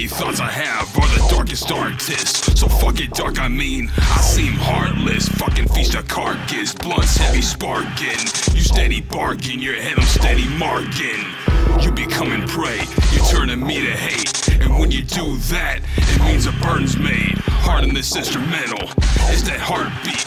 many thoughts I have are the darkest artists. So fuck it dark, I mean, I seem heartless. Fucking feast a carcass, blunts heavy sparking. You steady barking, your head I'm steady marking. You becoming prey, you're turning me to hate. And when you do that, it means a burn's made. Heart in this instrumental, it's that heartbeat.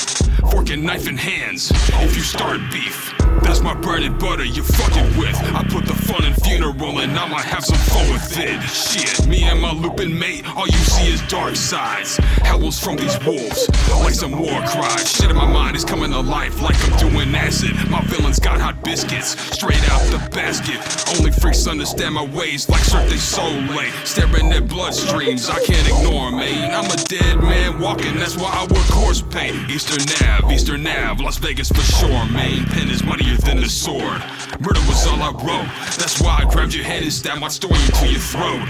Fork and knife in hands, if you start beef. That's my bread and butter you're fucking with. I put the fun in funeral and I'ma have some fun with it. Shit, me and my looping mate, all you see is dark sides. Howls from these wolves, like some war cries. Shit in my mind is coming to life like I'm doing acid. My villains got hot biscuits, straight out the basket. Only freaks understand my ways like Cirque Du Soleil. Staring at blood streams, I can't ignore them, man. I'm a dead man walking, that's why I work horse paint. Eastern Ave, Las Vegas for sure, man. Pen is mightier than the sword. Murder was all I wrote, that's why I grabbed your head and stabbed my story into your throat.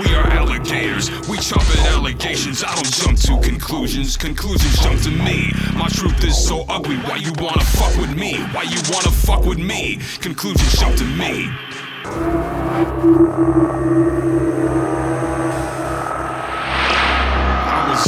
We are alligators, we chop at allegations. I don't jump to conclusions, conclusions jump to me. My truth is so ugly, why you wanna fuck with me? Why you wanna fuck with me? Conclusions jump to me.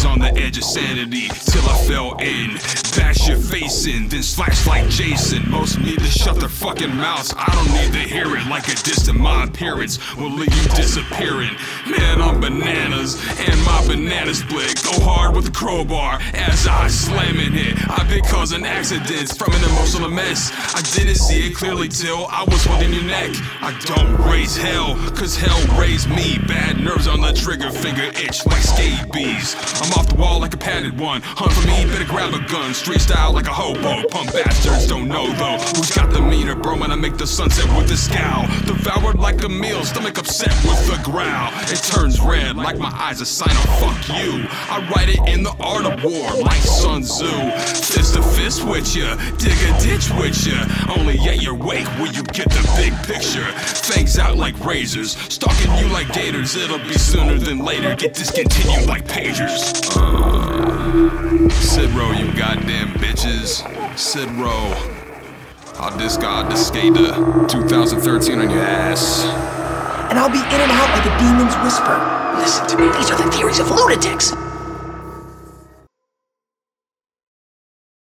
On the edge of sanity till I fell in. Bash your face in, then slash like Jason. Most need to shut their fucking mouths. I don't need to hear it. Like a diss to my appearance will leave you disappearing. Man, I'm bananas and my banana split. Go hard with the crowbar as I slam in it. I've been causing accidents from an emotional mess. I didn't see it clearly till I was holding your neck. I don't raise hell, cause hell raised me. Bad nerves on the trigger finger itch like scabies. I'm off the wall like a padded one. Hunt for me, better grab a gun. Street style like a hobo. Punk bastards don't know though. Who's got the meter, bro? When I make the sunset with a scowl. Devoured like a meal, stomach upset with a growl. It turns red like my eyes, a sign of fuck you. I write it in the Art of War like Sun Tzu. Fist to fist with ya, dig a ditch with ya. Only at your wake will you get the big picture. Fangs out like razors, stalking you like gators. It'll be sooner than later, get discontinued like pagers. Sit row, you goddamn bitches. Sit row. I'll discard the skater 2013 on your ass. And I'll be in and out like a demon's whisper. Listen to me, these are the theories of lunatics.